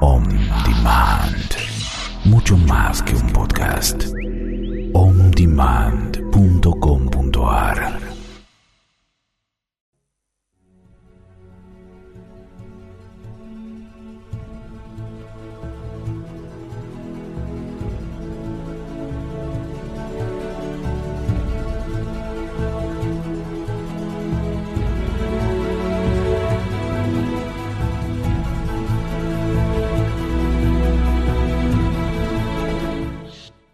On Demand. Mucho más que un podcast. Ondemand.com.ar.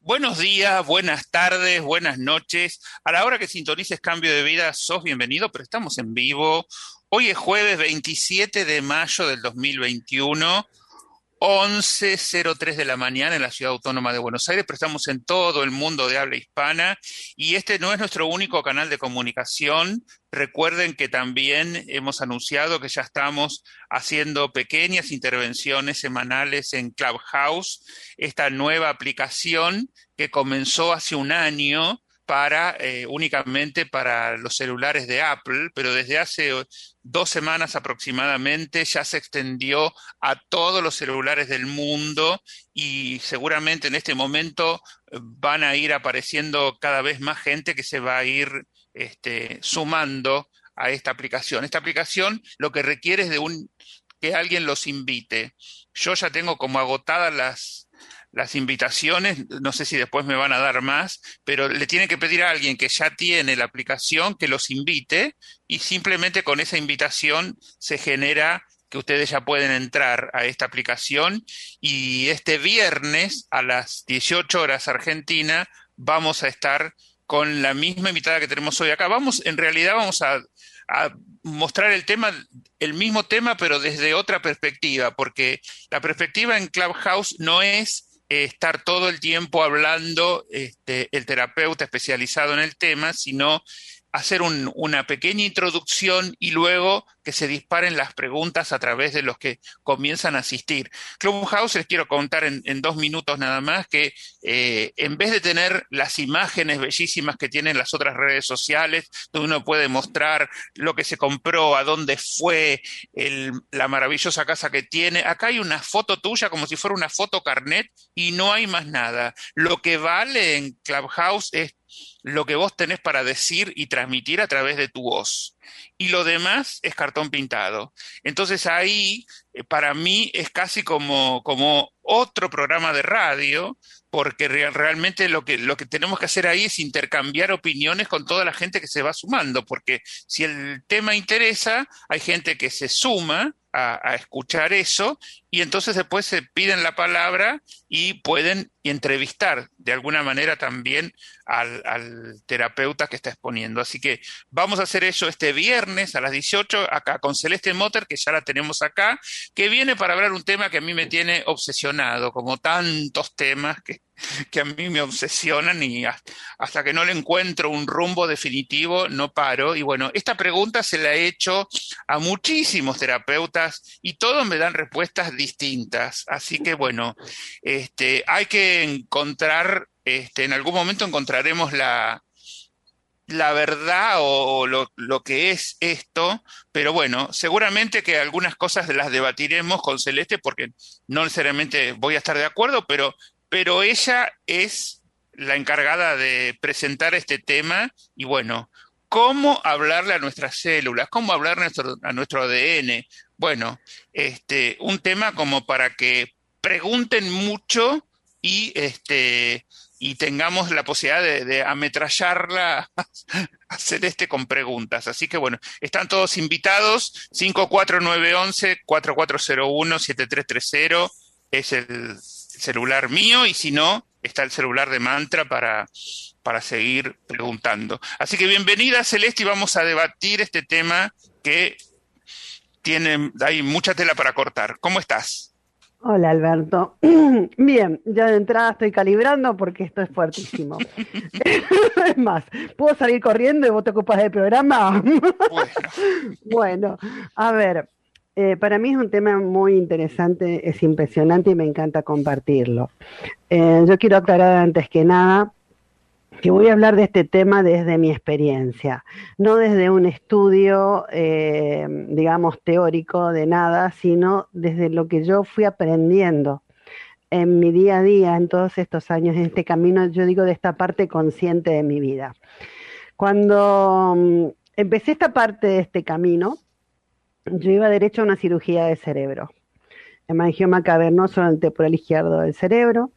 Buenos días, buenas tardes, buenas noches. A la hora que sintonices Cambio de Vida, sos bienvenido, pero estamos en vivo. Hoy es jueves 27 de mayo del 2021, 11:03 de la mañana en la Ciudad Autónoma de Buenos Aires, pero estamos en todo el mundo de habla hispana y este no es nuestro único canal de comunicación. Recuerden que también hemos anunciado que ya estamos haciendo pequeñas intervenciones semanales en Clubhouse, esta nueva aplicación que comenzó hace un año únicamente para los celulares de Apple, pero desde hace 2 semanas aproximadamente ya se extendió a todos los celulares del mundo y seguramente en este momento van a ir apareciendo cada vez más gente que se va a ir sumando a esta aplicación. Esta aplicación lo que requiere es de que alguien los invite. Yo ya tengo como agotadas las invitaciones, no sé si después me van a dar más, pero le tienen que pedir a alguien que ya tiene la aplicación que los invite y simplemente con esa invitación se genera que ustedes ya pueden entrar a esta aplicación y este viernes a las 18 horas Argentina vamos a estar con la misma invitada que tenemos hoy acá. En realidad vamos a mostrar el mismo tema, pero desde otra perspectiva, porque la perspectiva en Clubhouse no es estar todo el tiempo hablando el terapeuta especializado en el tema, sino hacer una pequeña introducción y luego que se disparen las preguntas a través de los que comienzan a asistir. Clubhouse, les quiero contar en 2 minutos nada más, que en vez de tener las imágenes bellísimas que tienen las otras redes sociales, donde uno puede mostrar lo que se compró, a dónde fue, la maravillosa casa que tiene, acá hay una foto tuya como si fuera una foto carnet y no hay más nada. Lo que vale en Clubhouse es lo que vos tenés para decir y transmitir a través de tu voz. Y lo demás es cartón pintado. Entonces ahí, para mí, es casi como otro programa de radio, porque realmente lo que tenemos que hacer ahí es intercambiar opiniones con toda la gente que se va sumando, porque si el tema interesa, hay gente que se suma a escuchar eso, y entonces después se piden la palabra y pueden entrevistar de alguna manera también al terapeuta que está exponiendo. Así que vamos a hacer eso este viernes a las 18, acá con Celeste Motter, que ya la tenemos acá, que viene para hablar un tema que a mí me tiene obsesionado, como tantos temas que a mí me obsesionan y hasta que no le encuentro un rumbo definitivo no paro. Y bueno, esta pregunta se la he hecho a muchísimos terapeutas y todos me dan respuestas distintas, así que bueno, hay que encontrar, en algún momento encontraremos la verdad o lo que es esto, pero bueno, seguramente que algunas cosas las debatiremos con Celeste porque no necesariamente voy a estar de acuerdo, pero ella es la encargada de presentar este tema y bueno, ¿cómo hablarle a nuestras células? ¿Cómo hablar a nuestro ADN? Bueno, un tema como para que pregunten mucho y tengamos la posibilidad de ametrallarla, hacer con preguntas. Así que bueno, están todos invitados, 54911-4401-7330 es el celular mío y si no, está el celular de Mantra para seguir preguntando. Así que bienvenida Celeste y vamos a debatir este tema que hay mucha tela para cortar. ¿Cómo estás? Hola, Alberto. Bien, ya de entrada estoy calibrando porque esto es fuertísimo. Es más, ¿puedo salir corriendo y vos te ocupas del programa? Bueno, a ver, para mí es un tema muy interesante, es impresionante y me encanta compartirlo. Yo quiero aclarar antes que nada que voy a hablar de este tema desde mi experiencia, no desde un estudio, digamos, teórico de nada, sino desde lo que yo fui aprendiendo en mi día a día, en todos estos años, en este camino, yo digo, de esta parte consciente de mi vida. Cuando empecé esta parte de este camino, yo iba derecho a una cirugía de cerebro. El meningioma cavernoso en el temporal izquierdo del cerebro.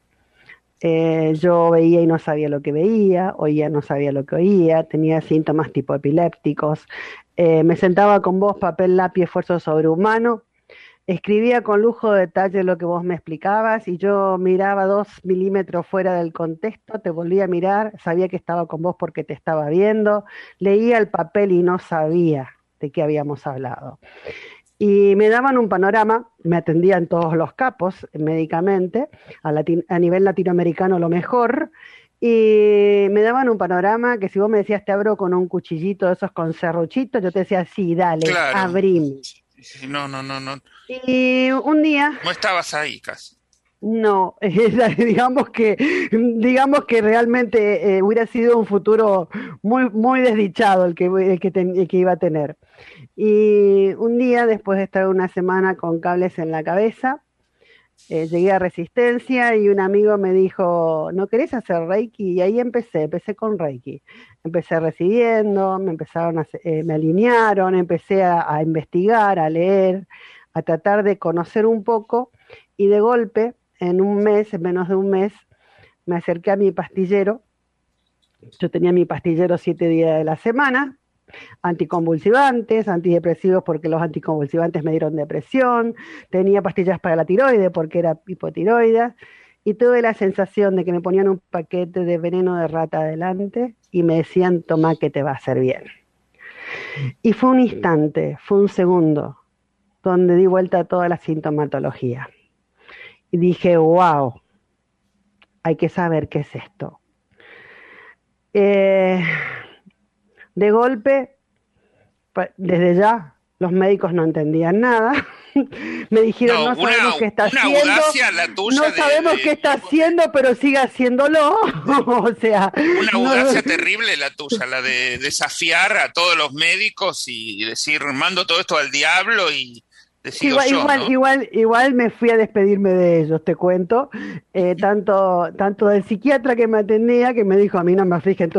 Yo veía y no sabía lo que veía, oía y no sabía lo que oía, tenía síntomas tipo epilépticos, me sentaba con vos, papel, lápiz, esfuerzo sobrehumano, escribía con lujo de detalle lo que vos me explicabas y yo miraba 2 milímetros fuera del contexto, te volvía a mirar, sabía que estaba con vos porque te estaba viendo, leía el papel y no sabía de qué habíamos hablado. Y me daban un panorama, me atendían todos los capos médicamente, a nivel latinoamericano lo mejor, y me daban un panorama que si vos me decías te abro con un cuchillito de esos con serruchitos, yo te decía sí, dale, claro. Abrime. No. Y un día... No estabas ahí casi. No, digamos que realmente hubiera sido un futuro muy muy desdichado el que iba a tener. Y un día, después de estar una semana con cables en la cabeza, llegué a Resistencia y un amigo me dijo, ¿no querés hacer Reiki? Y ahí empecé con Reiki. Empecé recibiendo, me alinearon, empecé a investigar, a leer, a tratar de conocer un poco, y de golpe, en menos de un mes, me acerqué a mi pastillero. Yo tenía mi pastillero 7 días de la semana, anticonvulsivantes, antidepresivos porque los anticonvulsivantes me dieron depresión, tenía pastillas para la tiroides porque era hipotiroida, y tuve la sensación de que me ponían un paquete de veneno de rata adelante y me decían, toma que te va a hacer bien. Y fue un instante, fue un segundo, donde di vuelta a toda la sintomatología. Y dije, wow, hay que saber qué es esto. De golpe, desde ya, los médicos no entendían nada. Me dijeron, no sabemos qué está haciendo. No sabemos qué está haciendo, pero sigue haciéndolo. O sea, una audacia terrible la tuya, la de desafiar a todos los médicos y decir, mando todo esto al diablo y... Igual me fui a despedirme de ellos, te cuento, tanto del psiquiatra que me atendía, que me dijo, a mí no me afligen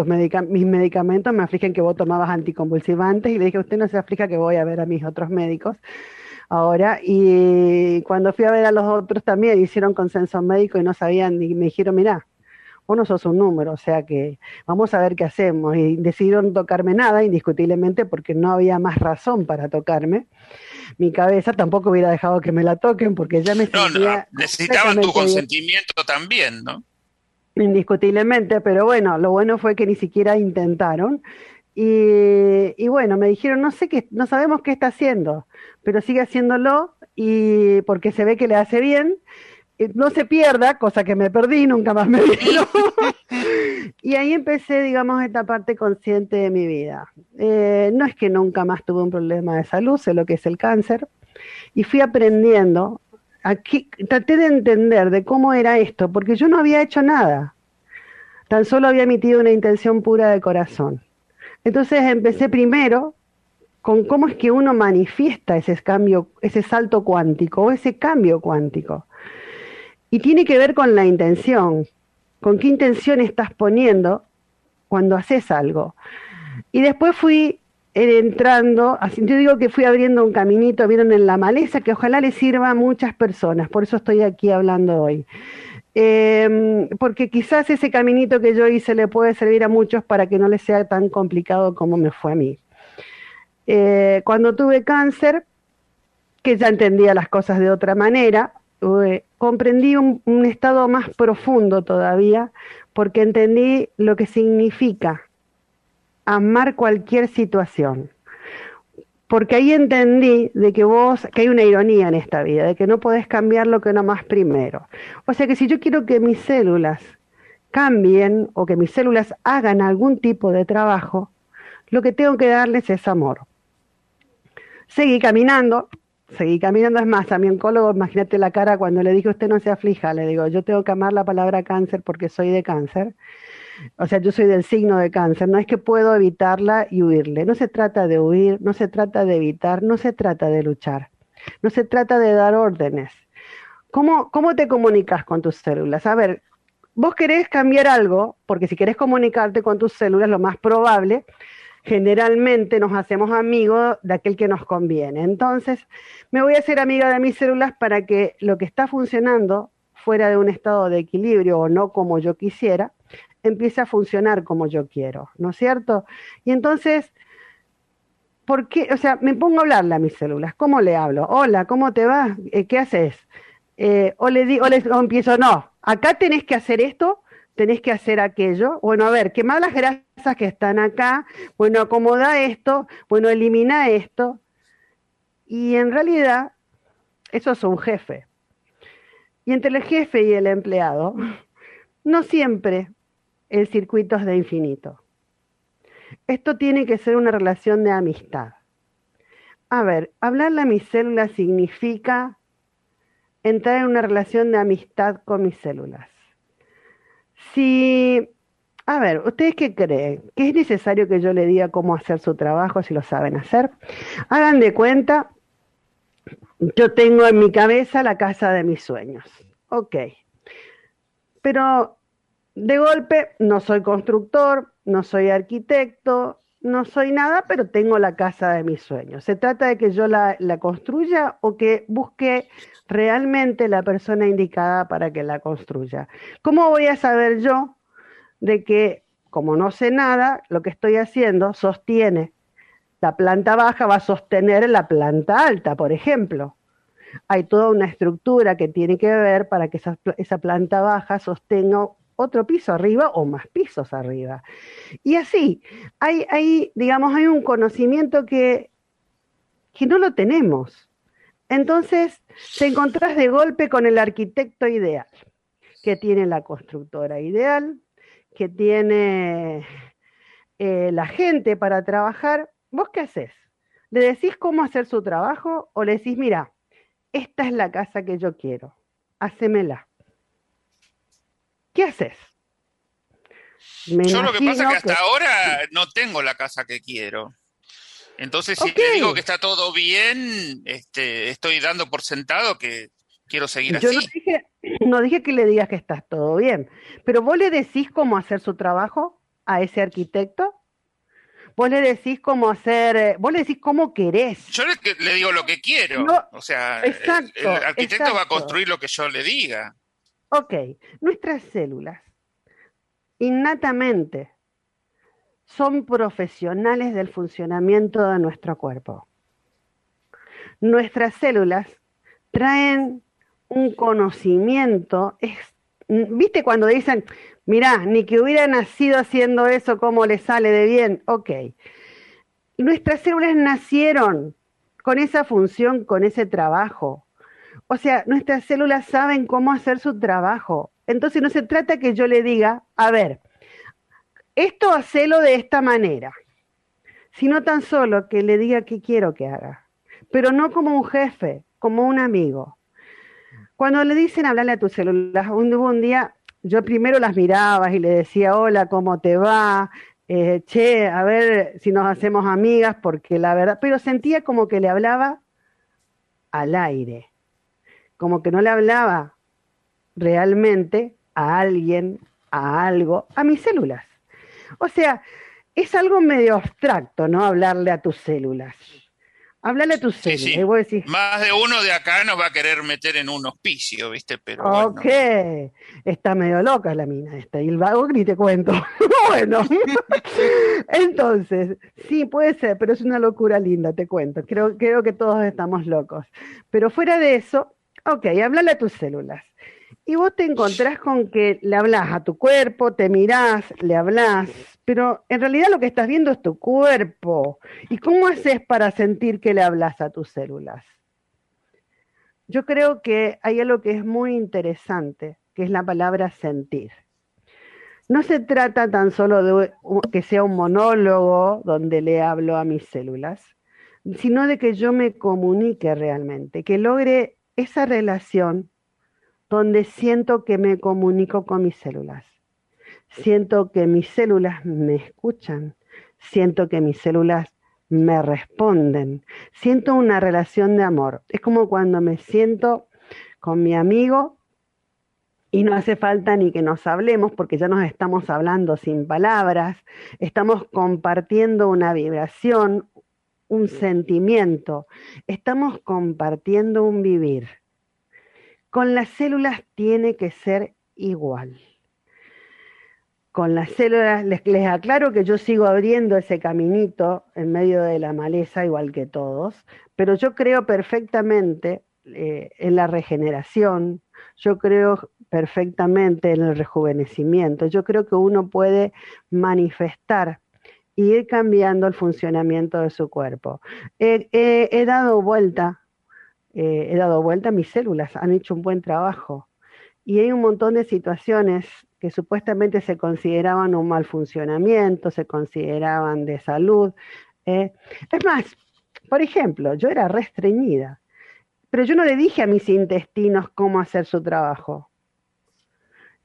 mis medicamentos, me afligen que vos tomabas anticonvulsivantes, y le dije, usted no se aflija que voy a ver a mis otros médicos ahora. Y cuando fui a ver a los otros también hicieron consenso médico y no sabían, y me dijeron, mirá, vos no sos un número, o sea que vamos a ver qué hacemos, y decidieron no tocarme nada, indiscutiblemente, porque no había más razón para tocarme. Mi cabeza tampoco hubiera dejado que me la toquen porque ya me sentía... No, necesitaban tu consentimiento también, ¿no? Indiscutiblemente, pero bueno, lo bueno fue que ni siquiera intentaron. Y bueno, me dijeron, no sabemos qué está haciendo, pero sigue haciéndolo y porque se ve que le hace bien. No se pierda, cosa que me perdí, nunca más me vino. Y ahí empecé, digamos, esta parte consciente de mi vida. No es que nunca más tuve un problema de salud, sé lo que es el cáncer, y fui aprendiendo, traté de entender de cómo era esto, porque yo no había hecho nada, tan solo había emitido una intención pura de corazón. Entonces empecé primero con cómo es que uno manifiesta ese cambio, ese salto cuántico, o ese cambio cuántico. Y tiene que ver con la intención, con qué intención estás poniendo cuando haces algo. Y después fui entrando, yo digo que fui abriendo un caminito, vieron en la maleza, que ojalá les sirva a muchas personas, por eso estoy aquí hablando hoy. Porque quizás ese caminito que yo hice le puede servir a muchos para que no les sea tan complicado como me fue a mí. Cuando tuve cáncer, que ya entendía las cosas de otra manera, comprendí un estado más profundo todavía, porque entendí lo que significa amar cualquier situación. Porque ahí entendí de que hay una ironía en esta vida, de que no podés cambiar lo que no amás primero. O sea que si yo quiero que mis células cambien o que mis células hagan algún tipo de trabajo, lo que tengo que darles es amor. Seguí caminando, es más, a mi oncólogo, imagínate la cara cuando le dije, usted no se aflija, le digo, yo tengo que amar la palabra cáncer porque soy de cáncer, O sea, yo soy del signo de cáncer, no es que puedo evitarla y huirle. No se trata de huir, no se trata de evitar, no se trata de luchar, no se trata de dar órdenes. ¿Cómo te comunicas con tus células? A ver, vos querés cambiar algo, porque si querés comunicarte con tus células, lo más probable, generalmente nos hacemos amigos de aquel que nos conviene. Entonces, me voy a hacer amiga de mis células para que lo que está funcionando fuera de un estado de equilibrio o no como yo quisiera, empiece a funcionar como yo quiero, ¿no es cierto? Y entonces, ¿por qué? O sea, me pongo a hablarle a mis células. ¿Cómo le hablo? Hola, ¿cómo te va? ¿Qué haces? O empiezo, no, acá tenés que hacer esto, tenés que hacer aquello, bueno, a ver, quemá las grasas que están acá, bueno, acomoda esto, bueno, elimina esto. Y en realidad, eso es un jefe. Y entre el jefe y el empleado, no siempre el circuito es de infinito. Esto tiene que ser una relación de amistad. A ver, hablarle a mis células significa entrar en una relación de amistad con mis células. Si, a ver, ¿ustedes qué creen? ¿Que es necesario que yo le diga cómo hacer su trabajo si lo saben hacer? Hagan de cuenta, yo tengo en mi cabeza la casa de mis sueños. Ok. Pero de golpe no soy constructor, no soy arquitecto, no soy nada, pero tengo la casa de mis sueños. ¿Se trata de que yo la construya o que busque realmente la persona indicada para que la construya? ¿Cómo voy a saber yo de que, como no sé nada, lo que estoy haciendo sostiene? La planta baja va a sostener la planta alta, por ejemplo. Hay toda una estructura que tiene que ver para que esa planta baja sostenga otro piso arriba o más pisos arriba. Y así, hay un conocimiento que no lo tenemos. Entonces, te encontrás de golpe con el arquitecto ideal, que tiene la constructora ideal, que tiene la gente para trabajar. ¿Vos qué haces? ¿Le decís cómo hacer su trabajo o le decís, mira, esta es la casa que yo quiero, hacémela? ¿Qué haces? Yo lo que pasa es que hasta ahora no tengo la casa que quiero. Entonces, si te digo que está todo bien, estoy dando por sentado que quiero seguir así. Yo no dije que le digas que estás todo bien, pero ¿vos le decís cómo hacer su trabajo a ese arquitecto? ¿Vos le decís cómo hacer? ¿Vos le decís cómo querés? Yo le digo lo que quiero. No, o sea, exacto, el arquitecto va a construir lo que yo le diga. Ok, nuestras células innatamente son profesionales del funcionamiento de nuestro cuerpo. Nuestras células traen un conocimiento. ¿Viste cuando dicen, mirá, ni que hubiera nacido haciendo eso, cómo le sale de bien? Ok, nuestras células nacieron con esa función, con ese trabajo. O sea, nuestras células saben cómo hacer su trabajo. Entonces no se trata que yo le diga, a ver, esto hacelo de esta manera, sino tan solo que le diga qué quiero que haga, pero no como un jefe, como un amigo. Cuando le dicen hablarle a tus células, un día yo primero las miraba y le decía, hola, ¿cómo te va? Che, a ver si nos hacemos amigas, porque la verdad, pero sentía como que le hablaba al aire. Como que no le hablaba realmente a alguien, a algo, a mis células. O sea, es algo medio abstracto, ¿no? Hablarle a tus células. Hablarle a tus células. Sí. Y vos decís, más de uno de acá nos va a querer meter en un hospicio, ¿viste? Pero ok, bueno. Está medio loca la mina esta, y el vago ni te cuento. Bueno, entonces, sí, puede ser, pero es una locura linda, te cuento. Creo que todos estamos locos. Pero fuera de eso, ok, háblale a tus células. Y vos te encontrás con que le hablás a tu cuerpo, te mirás, le hablás, pero en realidad lo que estás viendo es tu cuerpo. ¿Y cómo haces para sentir que le hablás a tus células? Yo creo que hay algo que es muy interesante, que es la palabra sentir. No se trata tan solo de que sea un monólogo donde le hablo a mis células, sino de que yo me comunique realmente, que logre esa relación donde siento que me comunico con mis células. Siento que mis células me escuchan, siento que mis células me responden, siento una relación de amor. Es como cuando me siento con mi amigo y no hace falta ni que nos hablemos porque ya nos estamos hablando sin palabras, estamos compartiendo una vibración, un sentimiento, estamos compartiendo un vivir. Con las células tiene que ser igual. Con las células, les aclaro que yo sigo abriendo ese caminito en medio de la maleza, igual que todos, pero yo creo perfectamente en la regeneración, yo creo perfectamente en el rejuvenecimiento, yo creo que uno puede manifestar e ir cambiando el funcionamiento de su cuerpo. He dado vuelta a mis células, han hecho un buen trabajo, y hay un montón de situaciones que supuestamente se consideraban un mal funcionamiento, se consideraban de salud. Es más, por ejemplo, yo era restreñida, pero yo no le dije a mis intestinos cómo hacer su trabajo,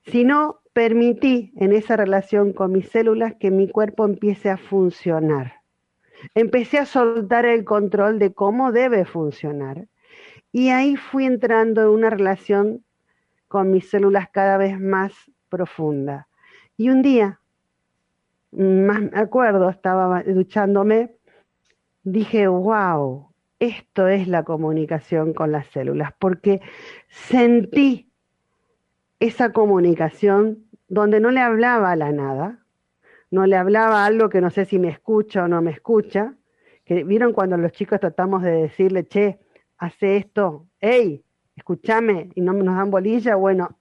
sino permití en esa relación con mis células que mi cuerpo empiece a funcionar. Empecé a soltar el control de cómo debe funcionar, y ahí fui entrando en una relación con mis células cada vez más profunda. Y un día, más me acuerdo, estaba duchándome, dije, wow, esto es la comunicación con las células, porque sentí esa comunicación donde no le hablaba a la nada, no le hablaba a algo que no sé si me escucha o no me escucha, que vieron cuando los chicos tratamos de decirle, che, hace esto, hey, escúchame, y no nos dan bolilla, bueno,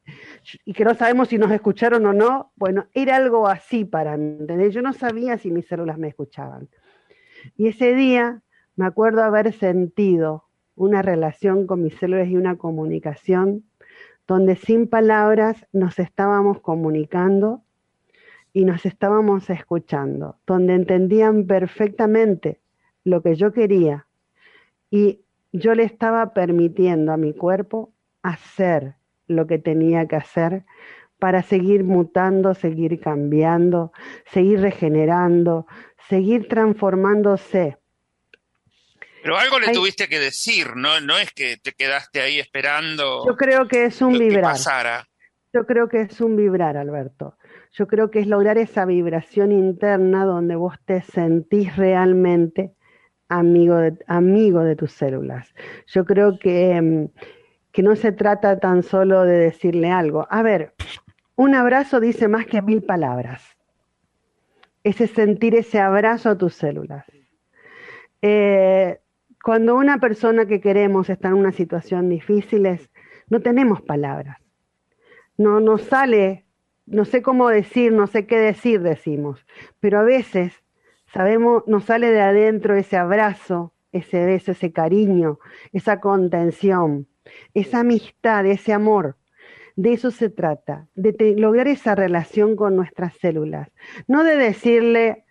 y que no sabemos si nos escucharon o no, bueno, era algo así para mí, ¿entendés? Yo no sabía si mis células me escuchaban. Y ese día me acuerdo haber sentido una relación con mis células y una comunicación donde sin palabras nos estábamos comunicando y nos estábamos escuchando, donde entendían perfectamente lo que yo quería y yo le estaba permitiendo a mi cuerpo hacer lo que tenía que hacer para seguir mutando, seguir cambiando, seguir regenerando, seguir transformándose. Pero algo le tuviste que decir, ¿no? No es que te quedaste ahí esperando. Yo creo que es un vibrar. Yo creo que es un vibrar, Alberto. Yo creo que es lograr esa vibración interna donde vos te sentís realmente amigo de tus células. Yo creo que no se trata tan solo de decirle algo. A ver, un abrazo dice más que 1000 palabras. Ese sentir ese abrazo a tus células. Cuando una persona que queremos está en una situación difícil, no tenemos palabras. No nos sale, no sé cómo decir, no sé qué decir, decimos. Pero a veces sabemos, nos sale de adentro ese abrazo, ese beso, ese cariño, esa contención, esa amistad, ese amor. De eso se trata, de lograr esa relación con nuestras células. No de decirle,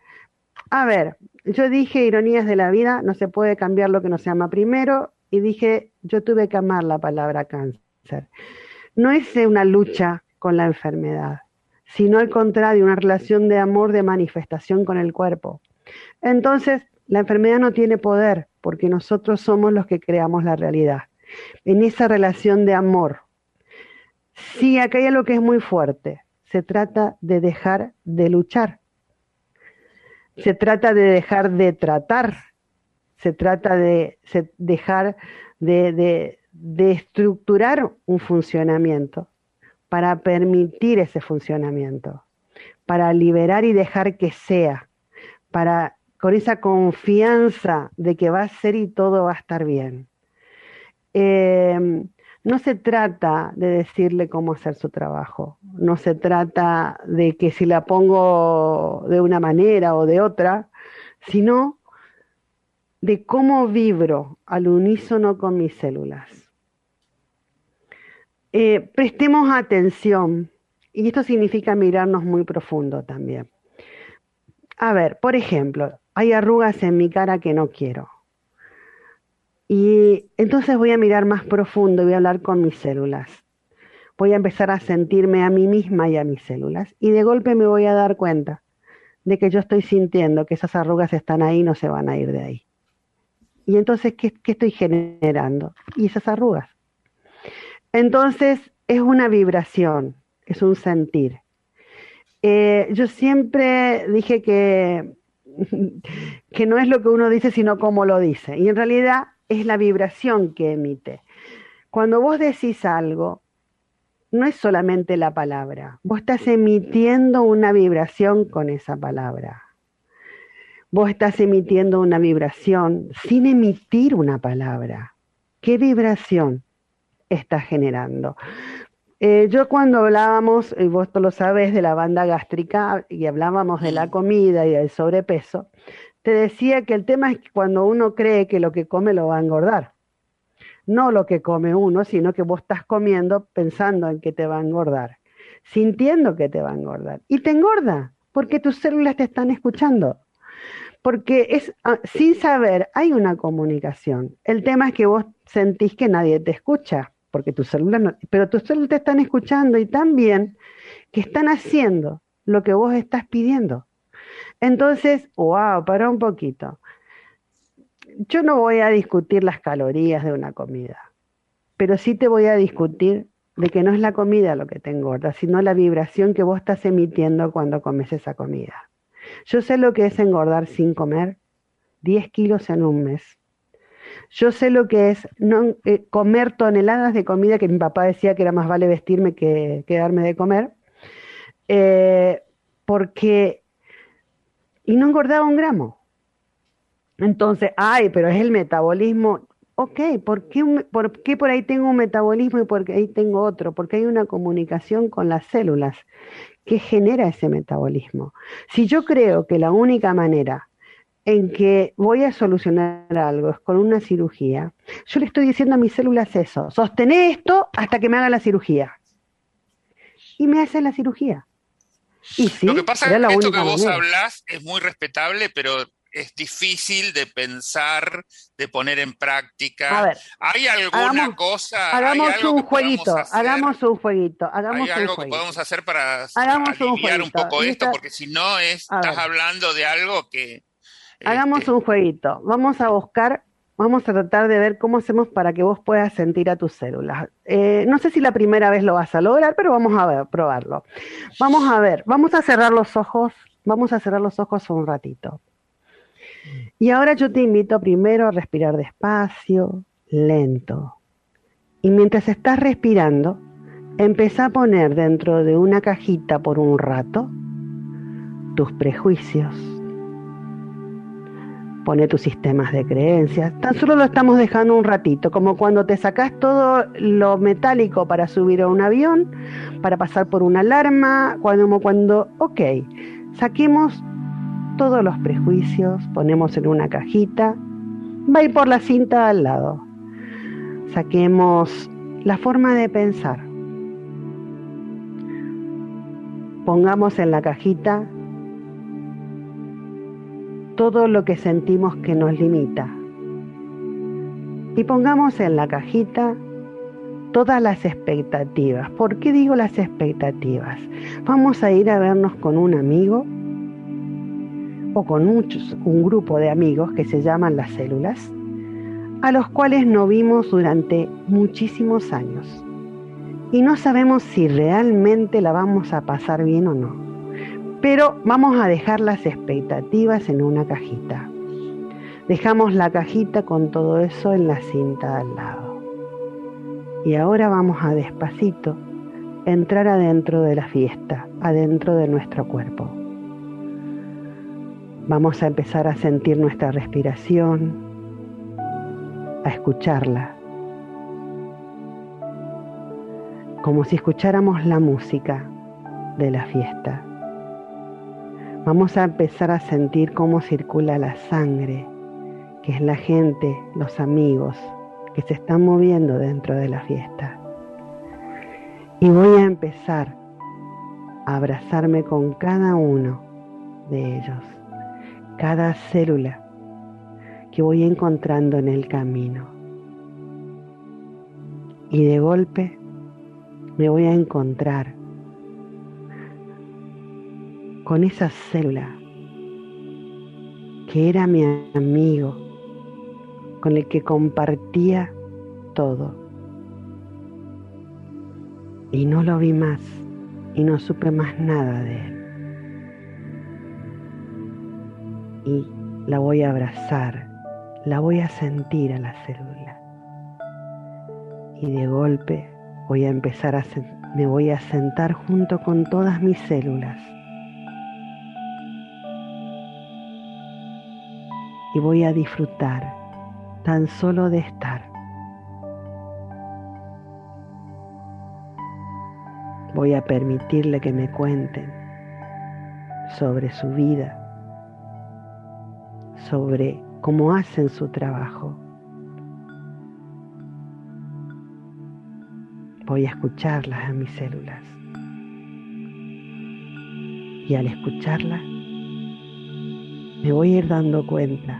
a ver, yo dije ironías de la vida, no se puede cambiar lo que no se ama primero, y dije, yo tuve que amar la palabra cáncer. No es una lucha con la enfermedad, sino al contrario, una relación de amor, de manifestación con el cuerpo. Entonces, la enfermedad no tiene poder, porque nosotros somos los que creamos la realidad. En esa relación de amor, sí, acá hay algo que es muy fuerte. Se trata de dejar de luchar. Se trata de dejar de tratar. Se trata de dejar de estructurar un funcionamiento para permitir ese funcionamiento, para liberar y dejar que sea, para con esa confianza de que va a ser y todo va a estar bien. No se trata de decirle cómo hacer su trabajo, no se trata de que si la pongo de una manera o de otra, sino de cómo vibro al unísono con mis células. Prestemos atención, y esto significa mirarnos muy profundo también. A ver, por ejemplo, hay arrugas en mi cara que no quiero. Y entonces voy a mirar más profundo y voy a hablar con mis células. voy a empezar a sentirme a mí misma y a mis células, y de golpe me voy a dar cuenta de que yo estoy sintiendo que esas arrugas están ahí, no se van a ir de ahí. Y entonces, ¿qué estoy generando? Y esas arrugas. Entonces, es una vibración, es un sentir. Yo siempre dije que no es lo que uno dice, sino cómo lo dice. Y en realidad es la vibración que emite. Cuando vos decís algo, no es solamente la palabra. Vos estás emitiendo una vibración con esa palabra. Vos estás emitiendo una vibración sin emitir una palabra. ¿Qué vibración estás generando? Yo cuando hablábamos, y vos lo sabés, de la banda gástrica, y hablábamos de la comida y del sobrepeso, te decía que el tema es que cuando uno cree que lo que come lo va a engordar. No lo que come uno, sino que vos estás comiendo pensando en que te va a engordar, sintiendo que te va a engordar. Y te engorda, porque tus células te están escuchando. Porque es sin saber hay una comunicación. El tema es que vos sentís que nadie te escucha, porque tus células no, pero tus células te están escuchando y también que están haciendo lo que vos estás pidiendo. Entonces, wow, para un poquito. Yo no voy a discutir las calorías de una comida, pero sí te voy a discutir de que no es la comida lo que te engorda, sino la vibración que vos estás emitiendo cuando comes esa comida. Yo sé lo que es engordar sin comer, 10 kilos en un mes. Yo sé lo que es comer toneladas de comida, que mi papá decía que era más vale vestirme que darme de comer, y no engordaba un gramo. Entonces, pero es el metabolismo. Ok, ¿por qué por ahí tengo un metabolismo y por qué ahí tengo otro? Porque hay una comunicación con las células que genera ese metabolismo. Si yo creo que la única manera en que voy a solucionar algo es con una cirugía, yo le estoy diciendo a mis células eso, sostené esto hasta que me haga la cirugía. Y me hacen la cirugía. Y sí, lo que pasa es que esto que vos hablás es muy respetable, pero es difícil de pensar, de poner en práctica. A ver, ¿hay alguna cosa? Hagamos un jueguito. ¿Hay algo que podemos hacer para aliviar un poco esto? Porque si no, estás hablando de algo que... Hagamos un jueguito. Vamos a tratar de ver cómo hacemos para que vos puedas sentir a tus células. No sé si la primera vez lo vas a lograr, pero vamos a probarlo. Vamos a ver, vamos a cerrar los ojos. Vamos a cerrar los ojos un ratito. Y ahora yo te invito primero a respirar despacio, lento. Y mientras estás respirando, empezá a poner dentro de una cajita por un rato tus prejuicios. Pone tus sistemas de creencias. Tan solo lo estamos dejando un ratito, como cuando te sacás todo lo metálico para subir a un avión, para pasar por una alarma, ok, saquemos todos los prejuicios, ponemos en una cajita, va a ir por la cinta al lado. Saquemos la forma de pensar. Pongamos en la cajita todo lo que sentimos que nos limita. Y pongamos en la cajita todas las expectativas. ¿Por qué digo las expectativas? Vamos a ir a vernos con un amigo o con un grupo de amigos que se llaman las células, a los cuales no vimos durante muchísimos años. Y no sabemos si realmente la vamos a pasar bien o no. Pero vamos a dejar las expectativas en una cajita. Dejamos la cajita con todo eso en la cinta al lado. Y ahora vamos a despacito entrar adentro de la fiesta, adentro de nuestro cuerpo. Vamos a empezar a sentir nuestra respiración, a escucharla. Como si escucháramos la música de la fiesta. Vamos a empezar a sentir cómo circula la sangre, que es la gente, los amigos, que se están moviendo dentro de la fiesta. Y voy a empezar a abrazarme con cada uno de ellos, cada célula que voy encontrando en el camino. Y de golpe me voy a encontrar con esa célula que era mi amigo, con el que compartía todo. Y no lo vi más, y no supe más nada de él. Y la voy a abrazar, la voy a sentir a la célula. Y de golpe voy a empezar a me voy a sentar junto con todas mis células. Y voy a disfrutar tan solo de estar. Voy a permitirle que me cuenten sobre su vida, sobre cómo hacen su trabajo. Voy a escucharlas a mis células. Y al escucharlas, me voy a ir dando cuenta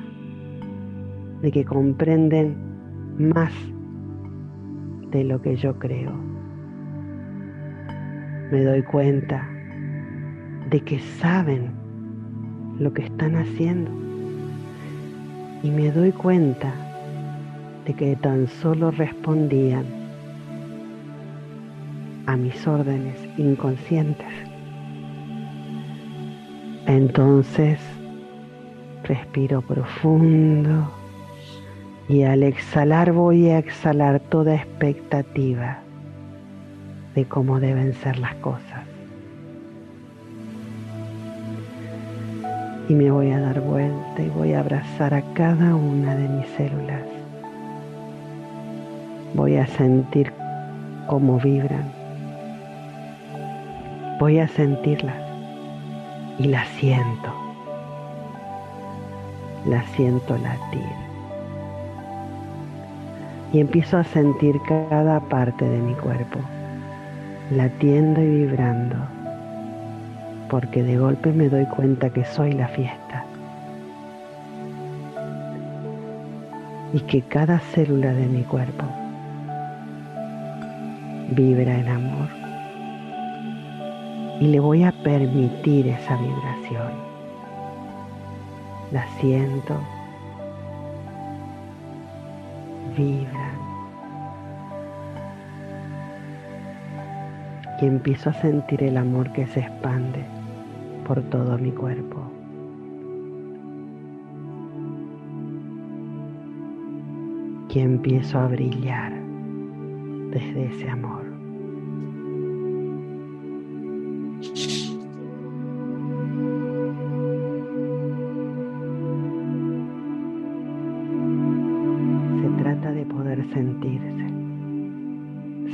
de que comprenden más de lo que yo creo. Me doy cuenta de que saben lo que están haciendo. Y me doy cuenta de que tan solo respondían a mis órdenes inconscientes. Entonces, respiro profundo y al exhalar voy a exhalar toda expectativa de cómo deben ser las cosas. Y me voy a dar vuelta y voy a abrazar a cada una de mis células. Voy a sentir cómo vibran. Voy a sentirlas y las siento. La siento latir. Y empiezo a sentir cada parte de mi cuerpo, latiendo y vibrando, porque de golpe me doy cuenta que soy la fiesta. Y que cada célula de mi cuerpo vibra en amor. Y le voy a permitir esa vibración. La siento, vibran y empiezo a sentir el amor que se expande por todo mi cuerpo. Y empiezo a brillar desde ese amor.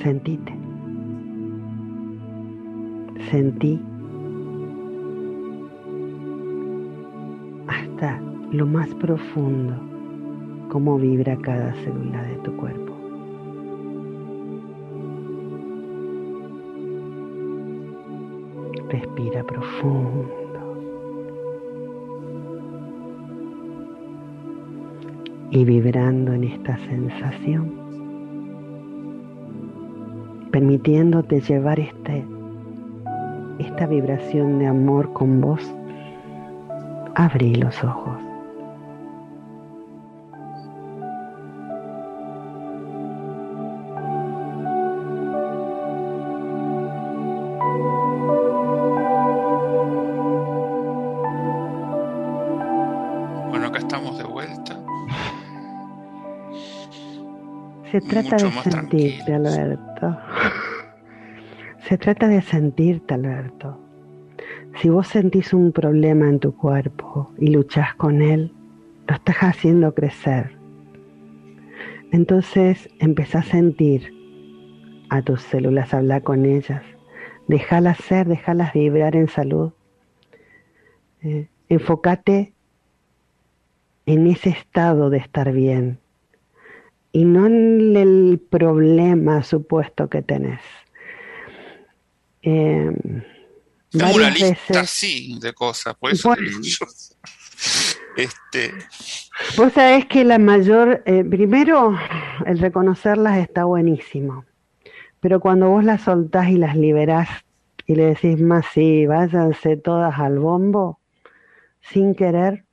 Sentíte. Sentí hasta lo más profundo cómo vibra cada célula de tu cuerpo. Respira profundo. Y vibrando en esta sensación, permitiéndote llevar esta vibración de amor con vos, abrí los ojos. Bueno, acá estamos de vuelta. Se trata de sentirte, Alberto. Se trata de sentirte, Alberto. Si vos sentís un problema en tu cuerpo y luchás con él, lo estás haciendo crecer. Entonces empezá a sentir a tus células, habla con ellas, dejalas ser, dejalas vibrar en salud. Enfócate en ese estado de estar bien y no en el problema supuesto que tenés. Tengo una lista así de cosas, por eso vos sabés que la mayor, primero el reconocerlas está buenísimo, Pero cuando vos las soltás y las liberás y le decís más sí, váyanse todas al bombo, sin querer,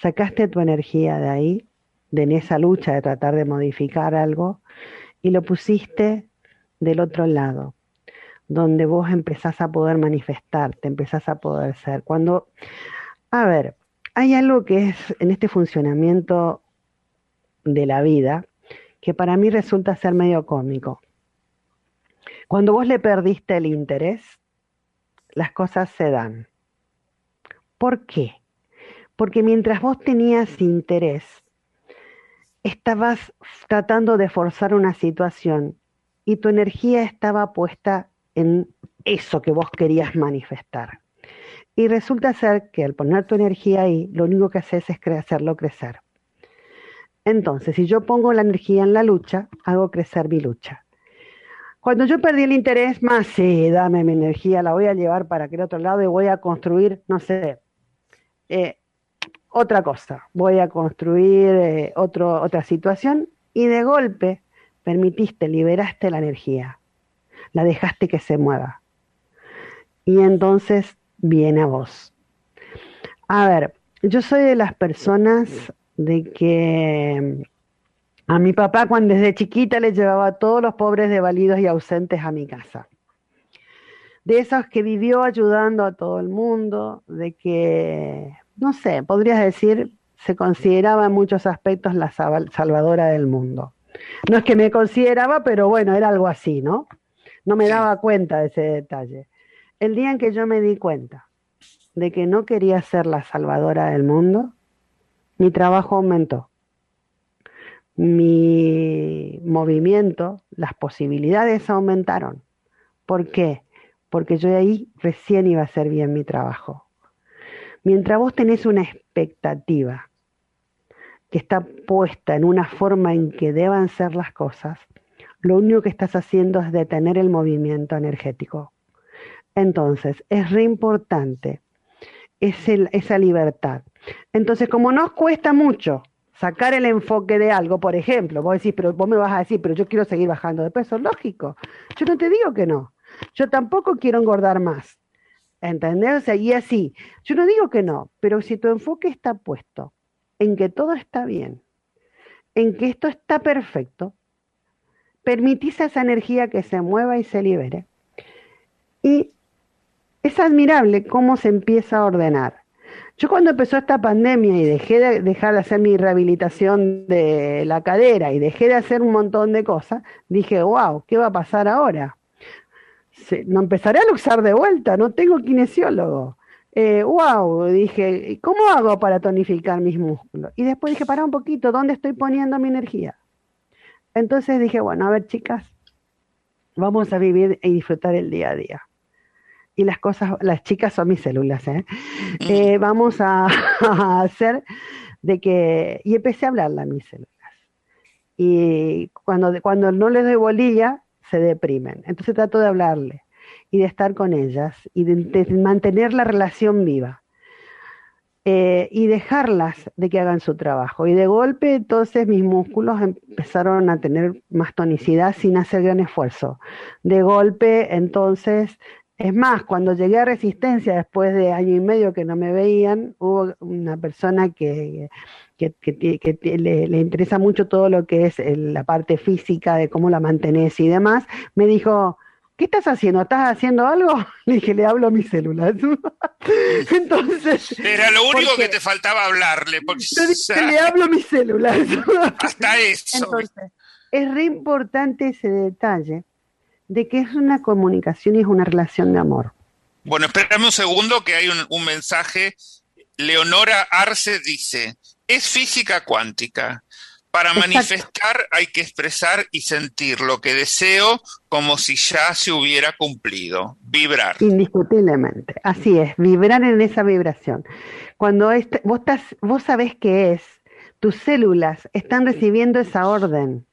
sacaste tu energía de ahí, de esa lucha de tratar de modificar algo, y lo pusiste del otro lado, donde vos empezás a poder manifestarte, empezás a poder ser. Cuando, a ver, hay algo que es en este funcionamiento de la vida, que para mí resulta ser medio cómico. Cuando vos le perdiste el interés, las cosas se dan. ¿Por qué? Porque mientras vos tenías interés, estabas tratando de forzar una situación y tu energía estaba puesta en eso que vos querías manifestar. Y resulta ser que al poner tu energía ahí, lo único que haces es hacerlo crecer. Entonces, si yo pongo la energía en la lucha, hago crecer mi lucha. Cuando yo perdí el interés, más sí, dame mi energía, la voy a llevar para aquel otro lado y voy a construir, no sé, otra cosa. Voy a construir otra situación y de golpe permitiste, liberaste la energía. La dejaste que se mueva. Y entonces viene a vos. A ver, yo soy de las personas de que... A mi papá cuando desde chiquita le llevaba a todos los pobres desvalidos y ausentes a mi casa. De esos que vivió ayudando a todo el mundo, de que, no sé, podrías decir, se consideraba en muchos aspectos la salvadora del mundo. No es que me consideraba, pero bueno, era algo así, ¿no? No me daba cuenta de ese detalle. El día en que yo me di cuenta de que no quería ser la salvadora del mundo, mi trabajo aumentó. Mi movimiento, las posibilidades aumentaron. ¿Por qué? Porque yo de ahí recién iba a hacer bien mi trabajo. Mientras vos tenés una expectativa que está puesta en una forma en que deban ser las cosas, lo único que estás haciendo es detener el movimiento energético. Entonces, es re importante esa libertad. Entonces, como nos cuesta mucho sacar el enfoque de algo, por ejemplo, vos decís, pero vos me vas a decir, pero yo quiero seguir bajando de peso, lógico. Yo no te digo que no. Yo tampoco quiero engordar más. ¿Entendés? O sea, y así. Yo no digo que no, pero si tu enfoque está puesto en que todo está bien, en que esto está perfecto, permitís a esa energía que se mueva y se libere. Y es admirable cómo se empieza a ordenar. Yo cuando empezó esta pandemia y dejé de hacer mi rehabilitación de la cadera y dejé de hacer un montón de cosas, dije, wow, ¿qué va a pasar ahora? No empezaré a luxar de vuelta, no tengo kinesiólogo. Wow, dije, ¿cómo hago para tonificar mis músculos? Y después dije, pará un poquito, ¿dónde estoy poniendo mi energía? Entonces dije, bueno, a ver chicas, vamos a vivir y disfrutar el día a día. Y las cosas, las chicas son mis células, vamos a hacer de que... Y empecé a hablarle a mis células. Y cuando no les doy bolilla, se deprimen. Entonces trato de hablarle y de estar con ellas y de mantener la relación viva. Y dejarlas de que hagan su trabajo. Y de golpe, entonces, mis músculos empezaron a tener más tonicidad sin hacer gran esfuerzo. De golpe, entonces... Es más, cuando llegué a Resistencia, después de año y medio que no me veían, hubo una persona que le interesa mucho todo lo que es la parte física, de cómo la mantenés y demás, me dijo, ¿qué estás haciendo? ¿Estás haciendo algo? Le dije, le hablo a mis células. Entonces... Era lo único que te faltaba hablarle. Porque... Yo dije, le hablo a mis células. Hasta eso. Entonces, es re importante ese detalle de que es una comunicación y es una relación de amor. Bueno, espérame un segundo que hay un mensaje. Leonora Arce dice, es física cuántica. Para Exacto. manifestar hay que expresar y sentir lo que deseo como si ya se hubiera cumplido. Vibrar. Indiscutiblemente. Así es, vibrar en esa vibración. Cuando vos sabés qué es, tus células están recibiendo esa orden.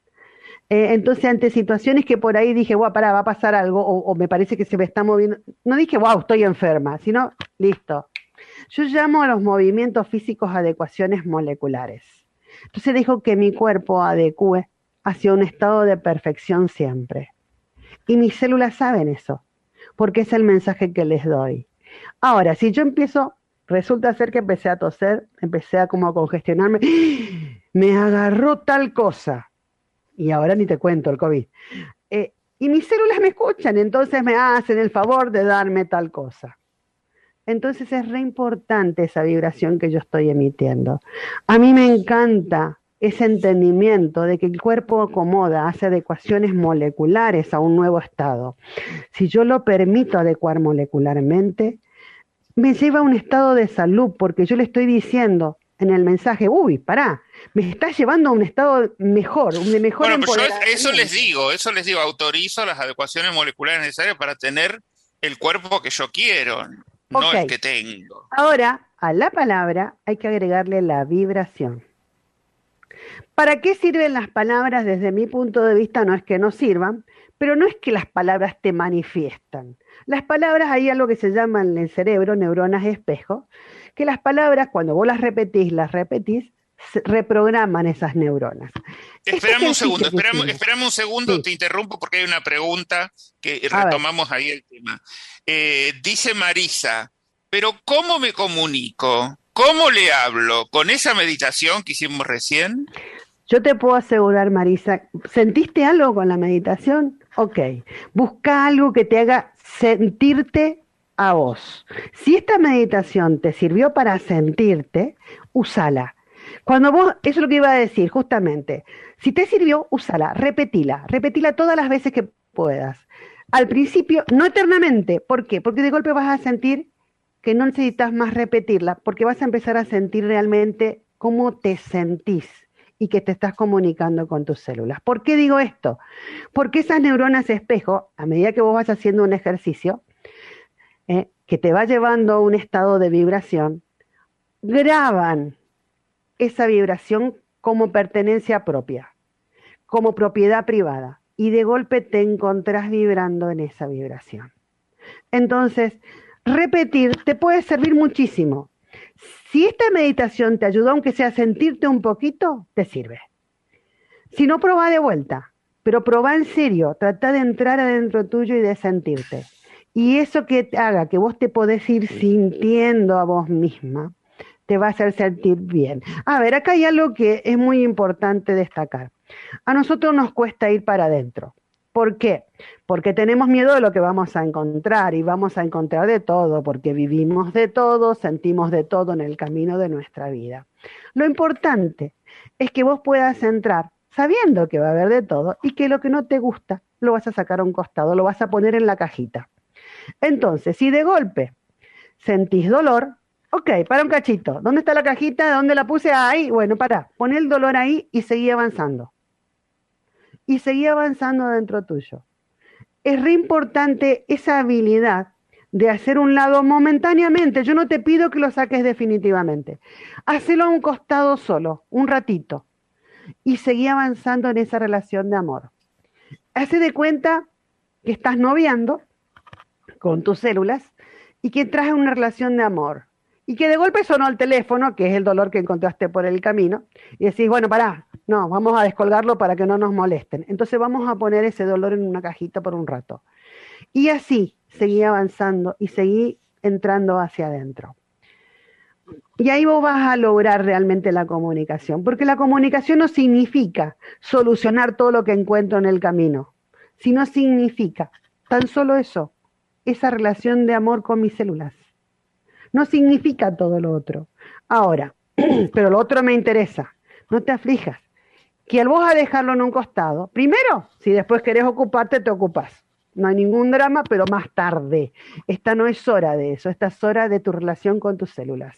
Entonces, ante situaciones que por ahí dije, guau, va a pasar algo, o me parece que se me está moviendo, no dije, guau, estoy enferma, sino, listo. Yo llamo a los movimientos físicos adecuaciones moleculares. Entonces dejo que mi cuerpo adecue hacia un estado de perfección siempre. Y mis células saben eso, porque es el mensaje que les doy. Ahora, si yo empiezo, resulta ser que empecé a toser, empecé a como a congestionarme, me agarró tal cosa. Y ahora ni te cuento el COVID. Y mis células me escuchan, entonces me hacen el favor de darme tal cosa. Entonces es re importante esa vibración que yo estoy emitiendo. A mí me encanta ese entendimiento de que el cuerpo acomoda, hace adecuaciones moleculares a un nuevo estado. Si yo lo permito adecuar molecularmente, me lleva a un estado de salud, porque yo le estoy diciendo en el mensaje, uy, pará, me está llevando a un estado mejor, de mejor empoderamiento. Bueno, pero eso les digo, autorizo las adecuaciones moleculares necesarias para tener el cuerpo que yo quiero, no el que tengo. Ahora, a la palabra hay que agregarle la vibración. ¿Para qué sirven las palabras? Desde mi punto de vista no es que no sirvan, pero no es que las palabras te manifiestan. Las palabras, hay algo que se llama en el cerebro, neuronas espejo, que las palabras, cuando vos las repetís, reprograman esas neuronas. Esperame un segundo, sí. Te interrumpo porque hay una pregunta que retomamos ahí el tema. Dice Marisa, pero ¿cómo me comunico? ¿Cómo le hablo? ¿Con esa meditación que hicimos recién? Yo te puedo asegurar, Marisa, ¿sentiste algo con la meditación? Ok, busca algo que te haga sentirte a vos. Si esta meditación te sirvió para sentirte, úsala. Cuando vos, eso es lo que iba a decir, justamente, si te sirvió, úsala, repetila todas las veces que puedas. Al principio, no eternamente, ¿por qué? Porque de golpe vas a sentir que no necesitas más repetirla, porque vas a empezar a sentir realmente cómo te sentís y que te estás comunicando con tus células. ¿Por qué digo esto? Porque esas neuronas espejo, a medida que vos vas haciendo un ejercicio, que te va llevando a un estado de vibración, graban esa vibración como pertenencia propia, como propiedad privada, y de golpe te encontrás vibrando en esa vibración. Entonces, repetir te puede servir muchísimo. Si esta meditación te ayudó, aunque sea sentirte un poquito, te sirve. Si no, probá de vuelta, pero probá en serio, tratá de entrar adentro tuyo y de sentirte. Y eso que haga que vos te podés ir sintiendo a vos misma, te va a hacer sentir bien. A ver, acá hay algo que es muy importante destacar. A nosotros nos cuesta ir para adentro. ¿Por qué? Porque tenemos miedo de lo que vamos a encontrar, y vamos a encontrar de todo, porque vivimos de todo, sentimos de todo en el camino de nuestra vida. Lo importante es que vos puedas entrar sabiendo que va a haber de todo y que lo que no te gusta lo vas a sacar a un costado, lo vas a poner en la cajita. Entonces, si de golpe sentís dolor, ok, para un cachito, ¿dónde está la cajita? ¿Dónde la puse? Ahí, bueno, pará, pon el dolor ahí y seguí avanzando. Y seguí avanzando dentro tuyo. Es re importante esa habilidad de hacer un lado momentáneamente. Yo no te pido que lo saques definitivamente. Hacelo a un costado solo, un ratito. Y seguí avanzando en esa relación de amor. Hacé de cuenta que estás noviando con tus células y que entras en una relación de amor. Y que de golpe sonó el teléfono, que es el dolor que encontraste por el camino, y decís, bueno, pará, no, vamos a descolgarlo para que no nos molesten. Entonces vamos a poner ese dolor en una cajita por un rato. Y así seguí avanzando y seguí entrando hacia adentro. Y ahí vos vas a lograr realmente la comunicación, porque la comunicación no significa solucionar todo lo que encuentro en el camino, sino significa tan solo eso, esa relación de amor con mis células. No significa todo lo otro. Ahora, pero lo otro me interesa, no te aflijas, que al vos a dejarlo en un costado, primero, si después querés ocuparte, te ocupás. No hay ningún drama, pero más tarde. Esta no es hora de eso, esta es hora de tu relación con tus células.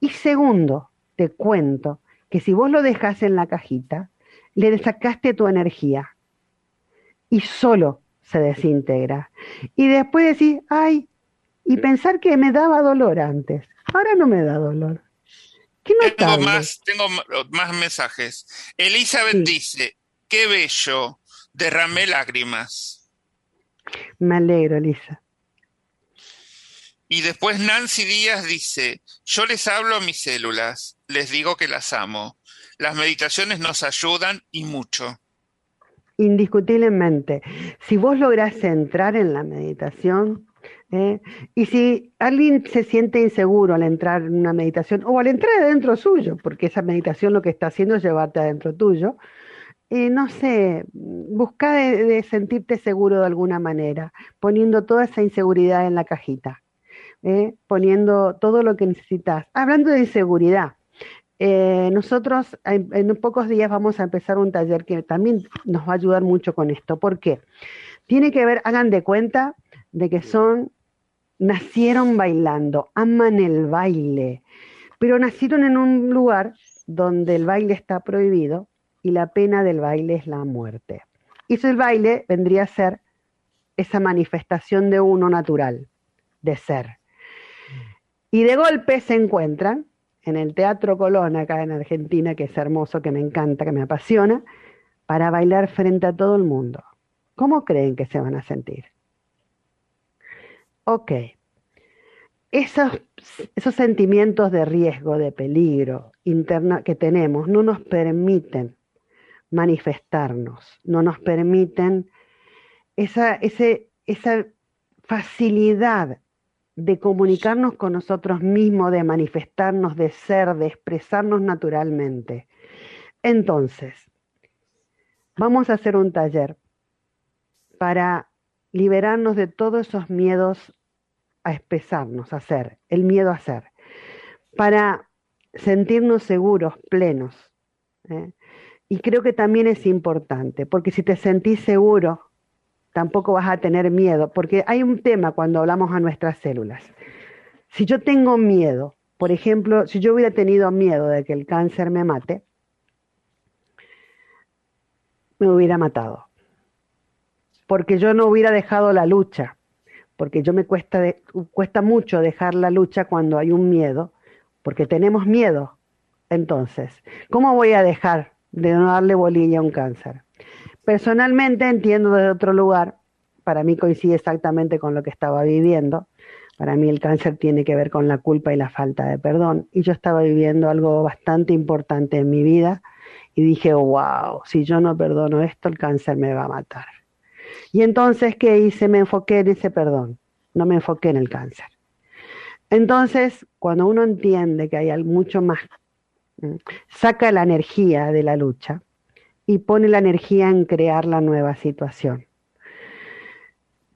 Y segundo, te cuento que si vos lo dejás en la cajita, le sacaste tu energía y solo se desintegra. Y después decís, ay, y pensar que me daba dolor antes, ahora no me da dolor. ¿Qué notable? Tengo más mensajes. Elizabeth dice, qué bello, derramé lágrimas. Me alegro, Elisa. Y después Nancy Díaz dice, yo les hablo a mis células, les digo que las amo. Las meditaciones nos ayudan y mucho. indiscutiblemente. Si vos lográs entrar en la meditación, y si alguien se siente inseguro al entrar en una meditación o al entrar adentro suyo, porque esa meditación lo que está haciendo es llevarte adentro tuyo, no sé, busca de sentirte seguro de alguna manera, poniendo toda esa inseguridad en la cajita, poniendo todo lo que necesitas. Hablando de inseguridad, nosotros en pocos días vamos a empezar un taller que también nos va a ayudar mucho con esto. ¿Por qué? Tiene que ver, hagan de cuenta de que nacieron bailando, aman el baile, pero nacieron en un lugar donde el baile está prohibido y la pena del baile es la muerte. Y el baile vendría a ser esa manifestación de uno natural, de ser. Y de golpe se encuentran en el Teatro Colón, acá en Argentina, que es hermoso, que me encanta, que me apasiona, para bailar frente a todo el mundo. ¿Cómo creen que se van a sentir? Ok, esos sentimientos de riesgo, de peligro interno que tenemos, no nos permiten manifestarnos, no nos permiten esa facilidad de comunicarnos con nosotros mismos, de manifestarnos, de ser, de expresarnos naturalmente. Entonces, vamos a hacer un taller para liberarnos de todos esos miedos a expresarnos, a ser, el miedo a ser, para sentirnos seguros, plenos. Y creo que también es importante, porque si te sentís seguro, tampoco vas a tener miedo, porque hay un tema cuando hablamos a nuestras células. Si yo tengo miedo, por ejemplo, si yo hubiera tenido miedo de que el cáncer me mate, me hubiera matado, porque yo no hubiera dejado la lucha, porque yo cuesta mucho dejar la lucha cuando hay un miedo, porque tenemos miedo. Entonces, ¿cómo voy a dejar de no darle bolilla a un cáncer? Personalmente entiendo desde otro lugar, para mí coincide exactamente con lo que estaba viviendo. Para mí el cáncer tiene que ver con la culpa y la falta de perdón. Y yo estaba viviendo algo bastante importante en mi vida y dije, wow, si yo no perdono esto, el cáncer me va a matar. Y entonces, ¿qué hice? Me enfoqué en ese perdón, no me enfoqué en el cáncer. Entonces, cuando uno entiende que hay mucho más, saca la energía de la lucha y pone la energía en crear la nueva situación.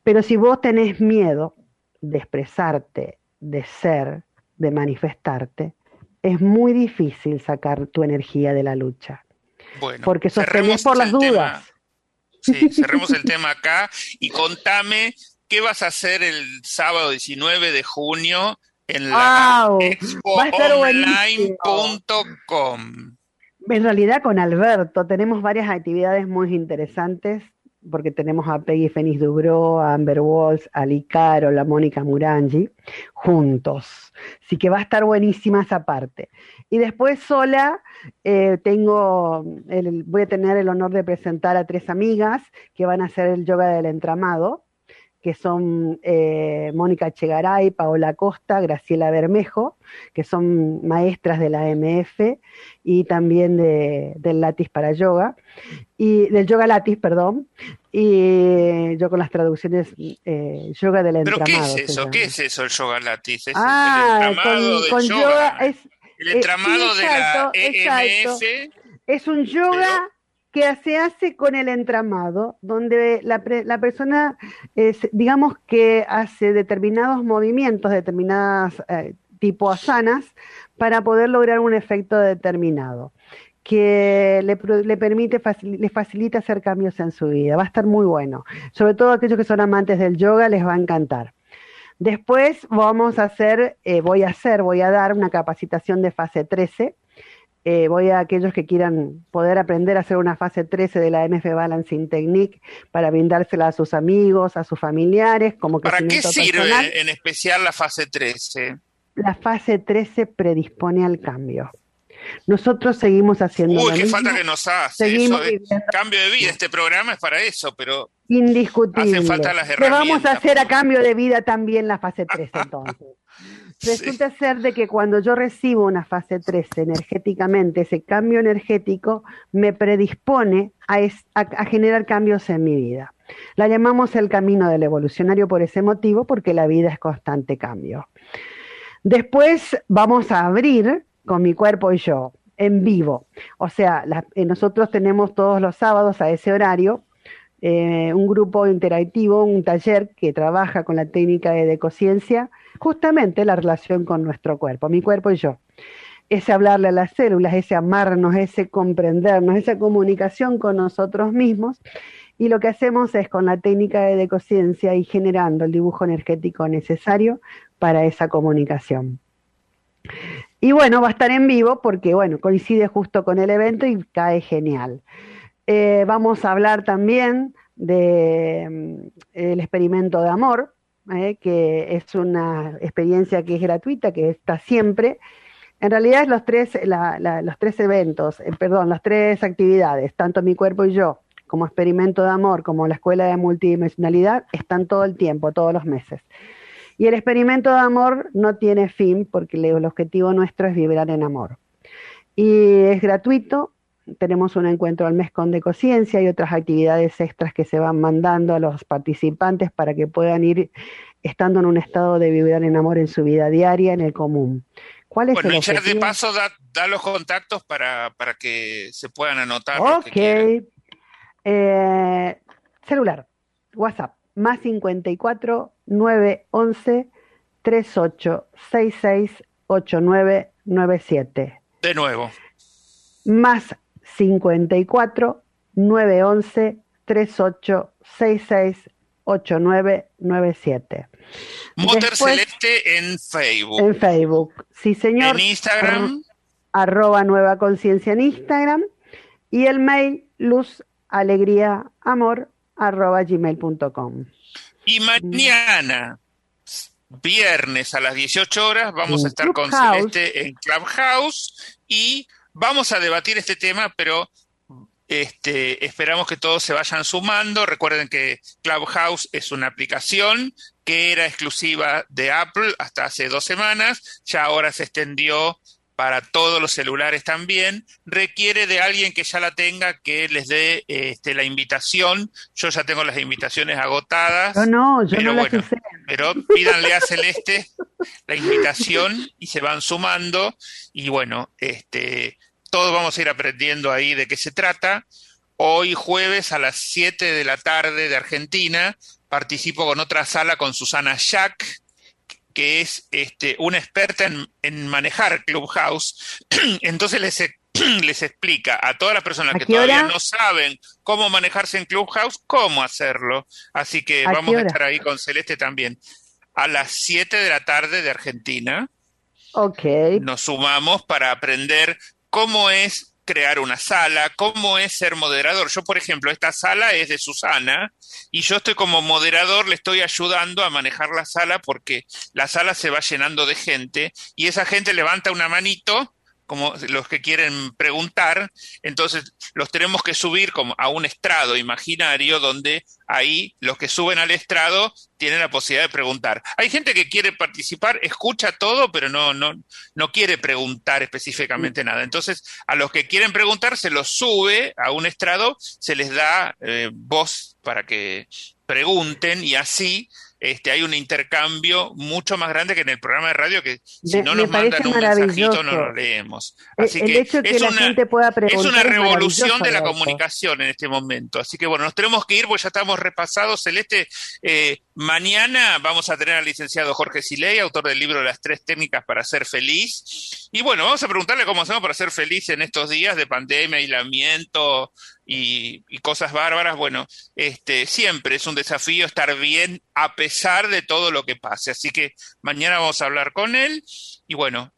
Pero si vos tenés miedo de expresarte, de ser, de manifestarte, es muy difícil sacar tu energía de la lucha. Bueno, porque sostenés por las dudas. Sí, cerremos el tema acá y contame qué vas a hacer el sábado 19 de junio en la expoonline.com. En realidad con Alberto tenemos varias actividades muy interesantes, porque tenemos a Peggy Fénix Dubro, a Amber Walls, a Licaro, a la Mónica Murangi, juntos. Así que va a estar buenísima esa parte. Y después sola voy a tener el honor de presentar a 3 amigas que van a hacer el yoga del entramado, que son Mónica Chegaray, Paola Costa, Graciela Bermejo, que son maestras de la AMF y también del látiz para yoga, y del yoga látiz, perdón, y yo con las traducciones yoga del entramado. ¿Pero qué es eso? ¿Qué es eso el yoga látiz? ¿Es el entramado con yoga? El entramado sí, exacto, de la EMF. Es un yoga... que se hace con el entramado, donde la persona, digamos que hace determinados movimientos, determinadas tipo asanas, para poder lograr un efecto determinado, que le facilita hacer cambios en su vida. Va a estar muy bueno. Sobre todo aquellos que son amantes del yoga, les va a encantar. Después voy a dar una capacitación de fase 13, voy a aquellos que quieran poder aprender a hacer una fase 13 de la NF Balancing Technique para brindársela a sus amigos, a sus familiares. ¿Para qué sirve en especial la fase 13? La fase 13 predispone al cambio. Nosotros seguimos haciendo lo mismo. Qué falta que nos hace. Seguimos cambio de vida, este programa es para eso, pero indiscutible. Hacen falta las herramientas. Pero vamos a hacer a cambio de vida también la fase 13 entonces. Resulta ser de que cuando yo recibo una fase 3 energéticamente, ese cambio energético me predispone a generar cambios en mi vida. La llamamos el camino del evolucionario por ese motivo, porque la vida es constante cambio. Después vamos a abrir con mi cuerpo y yo, en vivo. O sea, nosotros tenemos todos los sábados a ese horario un grupo interactivo, un taller que trabaja con la técnica de decociencia, justamente la relación con nuestro cuerpo, mi cuerpo y yo. Ese hablarle a las células, ese amarnos, ese comprendernos, esa comunicación con nosotros mismos. Y lo que hacemos es con la técnica de decociencia y generando el dibujo energético necesario para esa comunicación. Y bueno, va a estar en vivo porque, bueno, coincide justo con el evento y cae genial. Vamos a hablar también del experimento de amor, que es una experiencia que es gratuita, que está siempre. En realidad, las tres actividades, tanto mi cuerpo y yo, como experimento de amor, como la escuela de multidimensionalidad, están todo el tiempo, todos los meses. Y el experimento de amor no tiene fin porque el objetivo nuestro es vibrar en amor. Y es gratuito, tenemos un encuentro al mes con Decociencia y otras actividades extras que se van mandando a los participantes para que puedan ir estando en un estado de vibrar en amor en su vida diaria, en el común. ¿Cuál es el objetivo? Bueno, y de paso da los contactos para que se puedan anotar. Ok. Celular, WhatsApp. Más 54 911 38 66 89 97. De nuevo. Más 54 911 38 66 89 97. Motter Celeste en Facebook. En Facebook, sí señor. En Instagram. @ Nueva Conciencia en Instagram. Y el mail luzalegriaamor@gmail.com. Y mañana, viernes a las 18 horas, vamos a estar con Celeste en Clubhouse y vamos a debatir este tema, pero esperamos que todos se vayan sumando. Recuerden que Clubhouse es una aplicación que era exclusiva de Apple hasta hace 2 semanas, ya ahora se extendió para todos los celulares también, requiere de alguien que ya la tenga, que les dé la invitación. Yo ya tengo las invitaciones agotadas. Yo no las hice. Pero pídanle a Celeste la invitación y se van sumando. Y bueno, todos vamos a ir aprendiendo ahí de qué se trata. Hoy jueves a las 7 de la tarde de Argentina, participo con otra sala con Susana Jack, que es una experta en manejar Clubhouse. Entonces les explica a todas las personas que todavía no saben cómo manejarse en Clubhouse, cómo hacerlo. Así que vamos a estar ahí con Celeste también. A las 7 de la tarde de Argentina. Okay. Nos sumamos para aprender cómo es crear una sala, cómo es ser moderador. Yo, por ejemplo, esta sala es de Susana y yo estoy como moderador, le estoy ayudando a manejar la sala porque la sala se va llenando de gente y esa gente levanta una manito, como los que quieren preguntar, entonces los tenemos que subir como a un estrado imaginario donde ahí los que suben al estrado tienen la posibilidad de preguntar. Hay gente que quiere participar, escucha todo, pero no quiere preguntar específicamente nada. Entonces, a los que quieren preguntar se los sube a un estrado, se les da voz para que pregunten y así hay un intercambio mucho más grande que en el programa de radio, que si no nos mandan un mensajito no lo leemos. Así que es una revolución de la comunicación en este momento. Así que bueno, nos tenemos que ir porque ya estamos repasados. Celeste, mañana vamos a tener al licenciado Jorge Siley, autor del libro Las 3 técnicas para ser feliz. Y bueno, vamos a preguntarle cómo hacemos para ser feliz en estos días de pandemia, aislamiento y cosas bárbaras. Bueno, siempre es un desafío estar bien a pesar de todo lo que pase. Así que mañana vamos a hablar con él. Y bueno,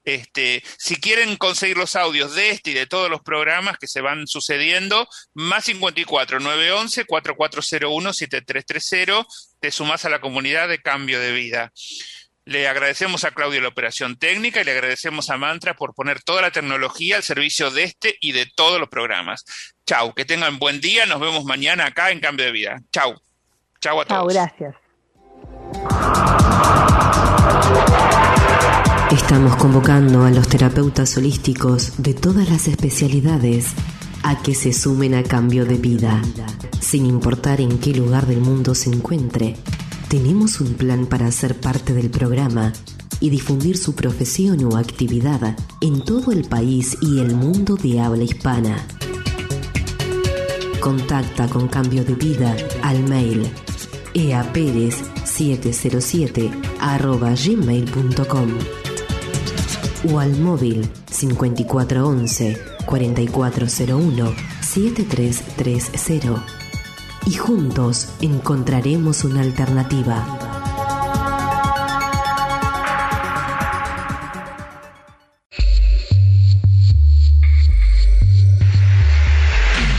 si quieren conseguir los audios de este y de todos los programas que se van sucediendo, más 54 911 4401 7330, te sumás a la comunidad de Cambio de Vida. Le agradecemos a Claudio la operación técnica y le agradecemos a Mantra por poner toda la tecnología al servicio de este y de todos los programas. Chau, que tengan buen día, nos vemos mañana acá en Cambio de Vida. Chau, chau a todos. Chau, gracias. Estamos convocando a los terapeutas holísticos de todas las especialidades a que se sumen a Cambio de Vida. Sin importar en qué lugar del mundo se encuentre, tenemos un plan para ser parte del programa y difundir su profesión o actividad en todo el país y el mundo de habla hispana. Contacta con Cambio de Vida al mail eaperez707@gmail.com o al móvil 5411-4401-7330 y juntos encontraremos una alternativa.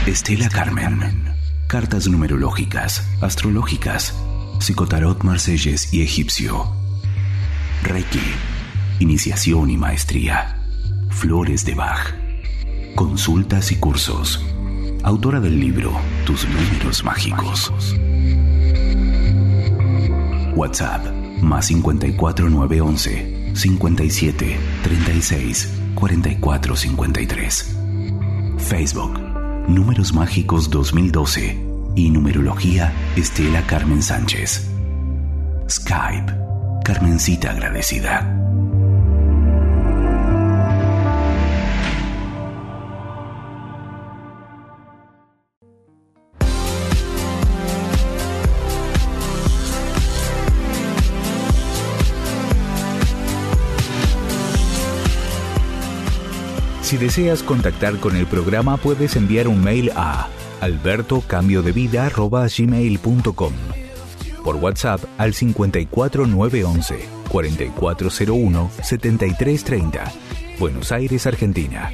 Estela Carmen. Cartas numerológicas, astrológicas, psicotarot marsellés y egipcio. Reiki, iniciación y maestría. Flores de Bach. Consultas y cursos. Autora del libro Tus números mágicos. WhatsApp +54911 57 36 44 53. Facebook Números Mágicos 2012 y Numerología Estela Carmen Sánchez. Skype Carmencita Agradecida. Si deseas contactar con el programa, puedes enviar un mail a albertoCambiodeVida@gmail.com, por WhatsApp al 54911 4401 7330, Buenos Aires, Argentina,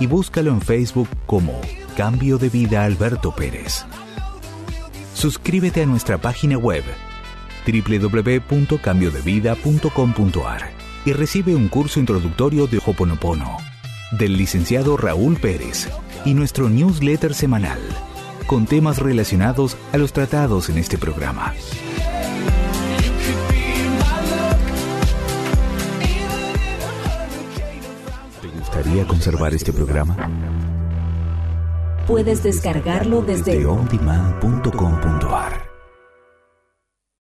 y búscalo en Facebook como Cambio de Vida Alberto Pérez. Suscríbete a nuestra página web www.cambiodevida.com.ar y recibe un curso introductorio de Ho'oponopono del licenciado Raúl Pérez y nuestro newsletter semanal con temas relacionados a los tratados en este programa. ¿Te gustaría conservar este programa? Puedes descargarlo desde Ondemand.com.ar.